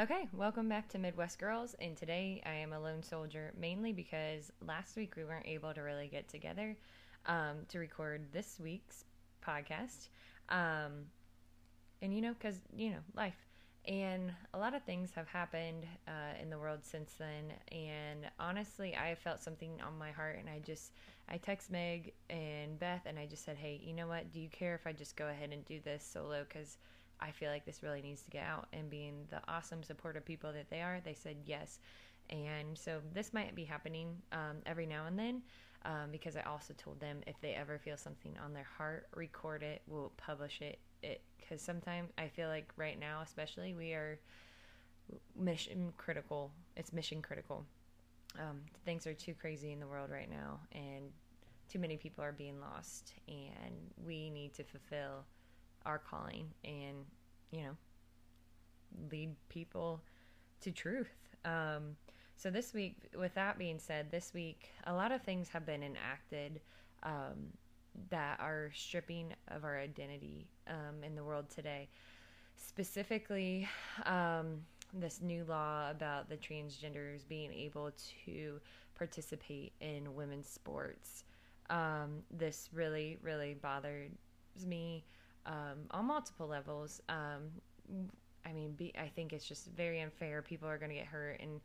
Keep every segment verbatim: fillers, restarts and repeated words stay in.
Okay, welcome back to Midwest Girls, and today I am a lone soldier, mainly because last week we weren't able to really get together um, to record this week's podcast, um, and you know, because, you know, life, and a lot of things have happened uh, in the world since then, and honestly, I have felt something on my heart, and I just, I text Meg and Beth, and I just said, hey, you know what, do you care if I just go ahead and do this solo, because I feel like this really needs to get out, and being the awesome supportive people that they are, they said yes, and so this might be happening um, every now and then, um, because I also told them if they ever feel something on their heart, record it, we'll publish it, It because sometimes I feel like right now, especially, we are mission critical, it's mission critical, um, things are too crazy in the world right now, and too many people are being lost, and we need to fulfill our calling and, you know, lead people to truth. Um, so this week, with that being said, this week, a lot of things have been enacted um, that are stripping of our identity um, in the world today. Specifically, um, this new law about the transgenders being able to participate in women's sports. Um, this really, really bothers me. Um, on multiple levels. Um, I mean, be, I think it's just very unfair. People are going to get hurt. And,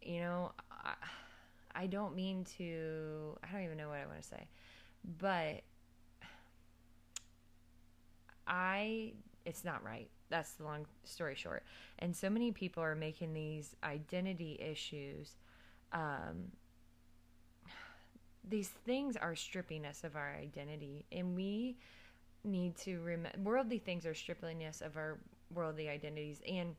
you know, I, I don't mean to, I don't even know what I want to say, but I, it's not right. That's the long story short. And so many people are making these identity issues. Um, these things are stripping us of our identity. And we need to remember, worldly things are stripping us of our worldly identities, and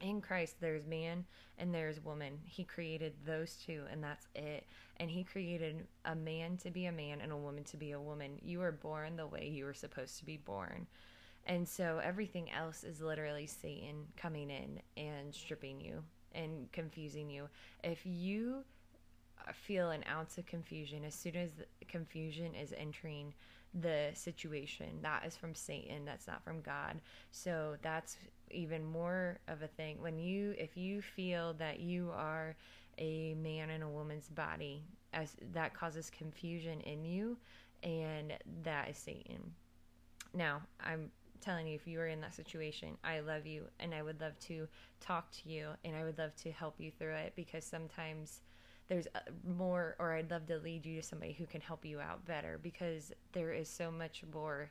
in Christ there's man and there's woman. He created those two, and that's it. And he created a man to be a man and a woman to be a woman. You were born the way you were supposed to be born, and so everything else is literally Satan coming in and stripping you and confusing you. If you feel an ounce of confusion, as soon as confusion is entering the situation, that is from Satan, that's not from God. So that's even more of a thing. When you, if you feel that you are a man in a woman's body, as that causes confusion in you, and that is Satan. Now, I'm telling you, if you are in that situation, I love you, and I would love to talk to you, and I would love to help you through it, because sometimes there's more, or I'd love to lead you to somebody who can help you out better, because there is so much more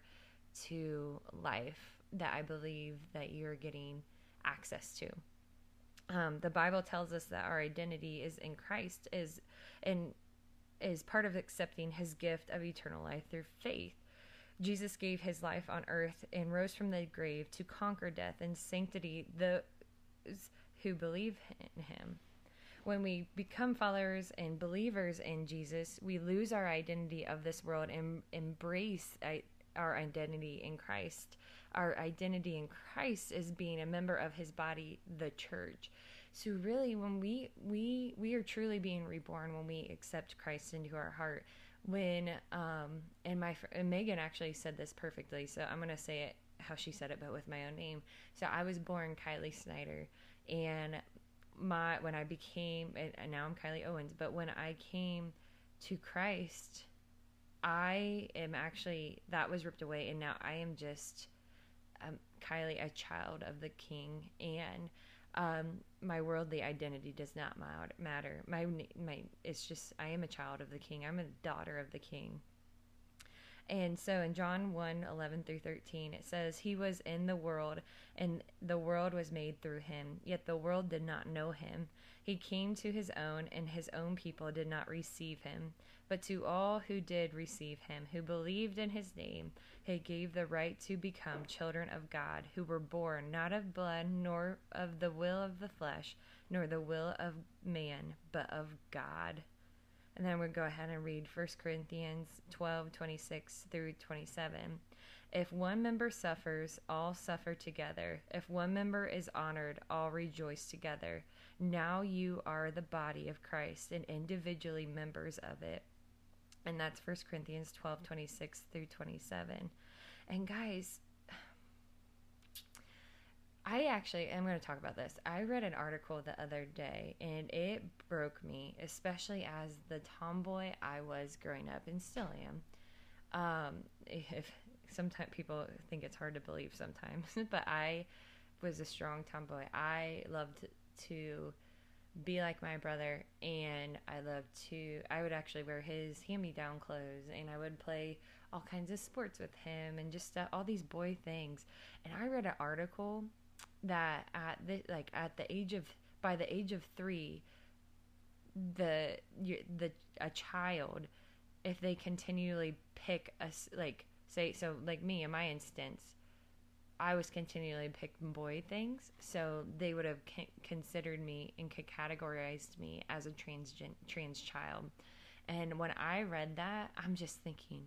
to life that I believe that you're getting access to. Um, the Bible tells us that our identity is in Christ, is and is part of accepting his gift of eternal life through faith. Jesus gave his life on earth and rose from the grave to conquer death and sanctity those who believe in him. When we become followers and believers in Jesus, we lose our identity of this world and embrace our identity in Christ. Our identity in Christ is being a member of his body, the church. So really, when we we we are truly being reborn when we accept Christ into our heart. When um and my and Megan actually said this perfectly, so I'm gonna say it how she said it, but with my own name. So I was born Kylie Snyder, and My when I became, and now I'm Kylie Owens, but when I came to Christ, I am actually, that was ripped away, and now I am just um, Kylie, a child of the King, and um, my worldly identity does not matter. My my it's just, I am a child of the King. I'm a daughter of the King. And so in John one, eleven through thirteen, it says, he was in the world, and the world was made through him, yet the world did not know him. He came to his own, and his own people did not receive him. But to all who did receive him, who believed in his name, he gave the right to become children of God, who were born not of blood, nor of the will of the flesh, nor the will of man, but of God. And then we'll go ahead and read First Corinthians twelve, twenty-six through twenty-seven. If one member suffers, all suffer together. If one member is honored, all rejoice together. Now you are the body of Christ and individually members of it. And that's First Corinthians twelve, twenty-six through twenty-seven. And guys, I I actually am going to talk about this. I read an article the other day, and it broke me, especially as the tomboy I was growing up and still am. Um, if sometimes people think it's hard to believe sometimes, but I was a strong tomboy. I loved to be like my brother, and I loved to, I would actually wear his hand-me-down clothes, and I would play all kinds of sports with him, and just uh, all these boy things. And I read an article that at the, like at the age of, by the age of three, the, the, a child, if they continually pick a, like say, so like me in my instance, I was continually picking boy things, so they would have c- considered me and c- categorized me as a transgen- trans child. And when I read that, I'm just thinking,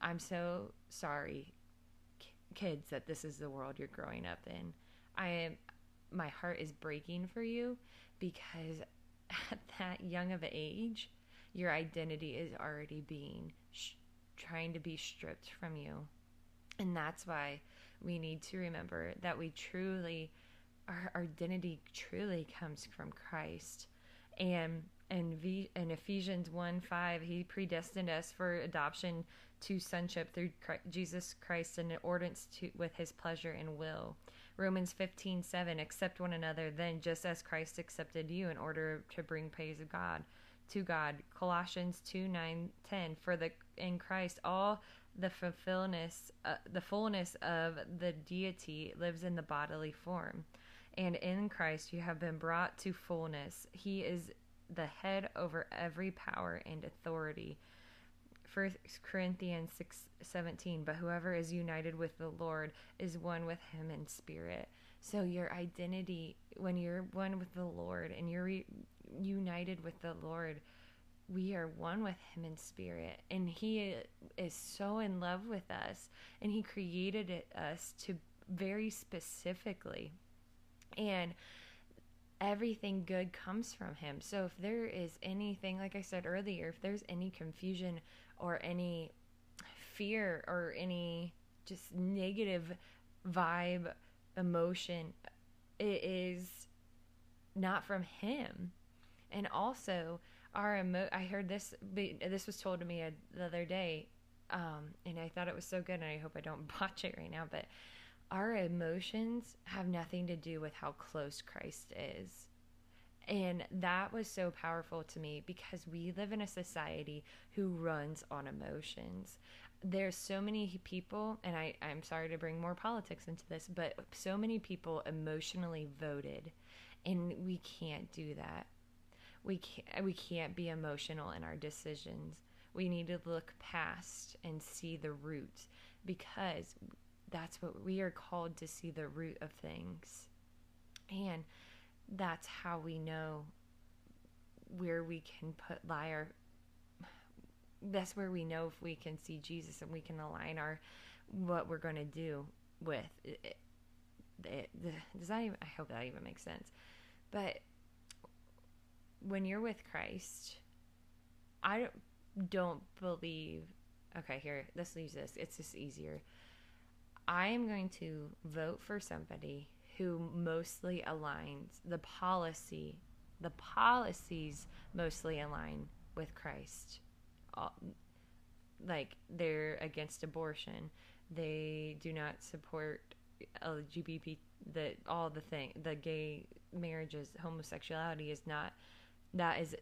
I'm so sorry, k- kids, that this is the world you're growing up in. I am, my heart is breaking for you, because at that young of an age, your identity is already being sh- trying to be stripped from you. And that's why we need to remember that we truly, our, our identity truly comes from Christ. And and v, in Ephesians one five, he predestined us for adoption to sonship through Christ, Jesus Christ, in accordance to with his pleasure and will. Romans fifteen seven, accept one another then, just as Christ accepted you, in order to bring praise of God to God. Colossians two nine ten, for the in Christ all the fulfillness, uh, the fullness of the deity lives in the bodily form, and in Christ you have been brought to fullness. He is the head over every power and authority. First Corinthians six seventeen, but whoever is united with the Lord is one with him in spirit. So your identity, when you're one with the Lord and you're re- united with the Lord, we are one with him in spirit, and he is so in love with us, and he created it, us to very specifically, and everything good comes from him. So if there is anything, like I said earlier, if there's any confusion or any fear or any just negative vibe, emotion, it is not from him. And also, Our emo- I heard this, this was told to me a, the other day, um, and I thought it was so good, and I hope I don't botch it right now, but our emotions have nothing to do with how close Christ is. And that was so powerful to me, because we live in a society who runs on emotions. There's so many people, and I, I'm sorry to bring more politics into this, but so many people emotionally voted, and we can't do that. We can't, we can't be emotional in our decisions. We need to look past and see the root, because that's what we are called to see, the root of things. And that's how we know where we can put lie our, that's where we know if we can see Jesus, and we can align our, what we're going to do with it, it, it. Does that even, I hope that even makes sense. But when you're with Christ, I don't, don't believe, okay, here, let's use this. It's just easier. I am going to vote for somebody who mostly aligns the policy, the policies mostly align with Christ. All, like, they're against abortion. They do not support L G B T, the, all the thing, the gay marriages, homosexuality is not, that is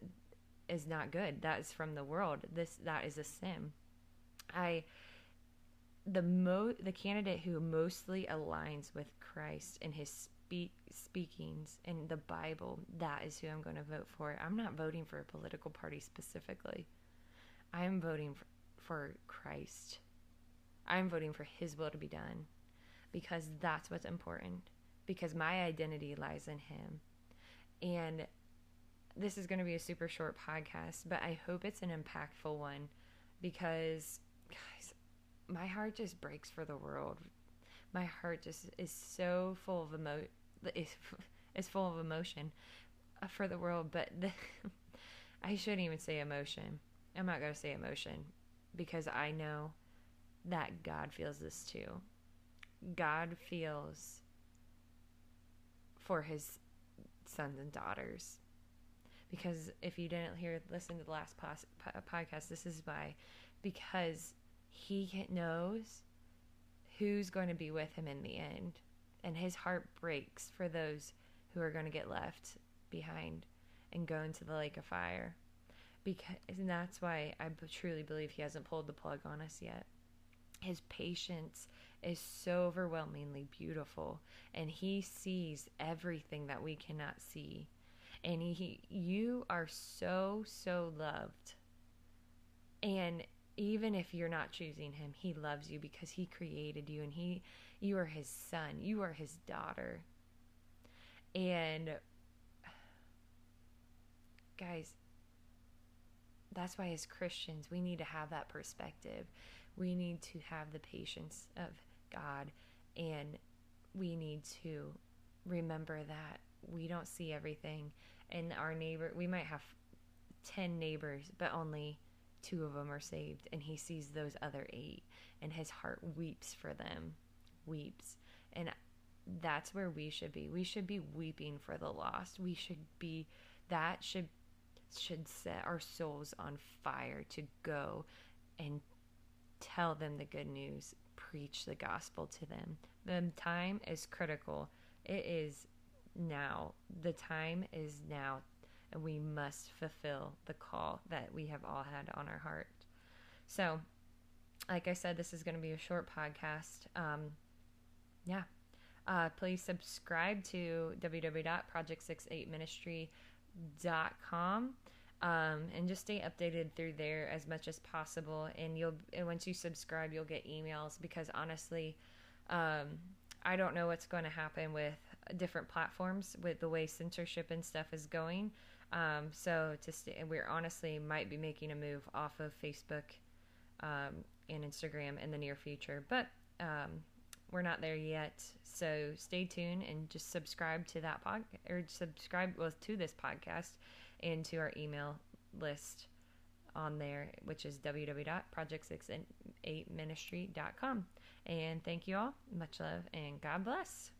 is not good. That is from the world. This that is a sin. I the mo the candidate who mostly aligns with Christ and his speak speakings and the Bible, that is who I'm going to vote for. I'm not voting for a political party specifically. I am voting for, for Christ. I'm voting for his will to be done, because that's what's important, because my identity lies in him. And this is going to be a super short podcast, but I hope it's an impactful one, because, guys, my heart just breaks for the world. My heart just is so full of emo- it's full of emotion for the world, but the, I shouldn't even say emotion. I'm not going to say emotion, because I know that God feels this too. God feels for his sons and daughters. Because if you didn't hear, listen to the last pos- podcast, this is why. Because he knows who's going to be with him in the end. And his heart breaks for those who are going to get left behind and go into the lake of fire. Because, and that's why I truly believe he hasn't pulled the plug on us yet. His patience is so overwhelmingly beautiful. And he sees everything that we cannot see. And he, you are so, so loved. And even if you're not choosing him, he loves you because he created you. And he, you are his son. You are his daughter. And guys, that's why as Christians, we need to have that perspective. We need to have the patience of God. And we need to remember that we don't see everything. And our neighbor, we might have ten neighbors, but only two of them are saved. And he sees those other eight. And his heart weeps for them. Weeps. And that's where we should be. We should be weeping for the lost. We should be, that should should set our souls on fire to go and tell them the good news. Preach the gospel to them. The time is critical. It is now. The time is now. And we must fulfill the call that we have all had on our heart. So, like I said, this is going to be a short podcast. Um, yeah. Uh, please subscribe to w w w dot project sixty-eight ministry dot com um, and just stay updated through there as much as possible. And you'll and once you subscribe, you'll get emails because honestly, um, I don't know what's going to happen with different platforms with the way censorship and stuff is going. Um, so to stay, we're honestly might be making a move off of Facebook um, and Instagram in the near future, but um, we're not there yet. So stay tuned and just subscribe to that pod or subscribe well, to this podcast and to our email list on there, which is w w w dot project sixty-eight ministry dot com. And thank you all. Much love and God bless.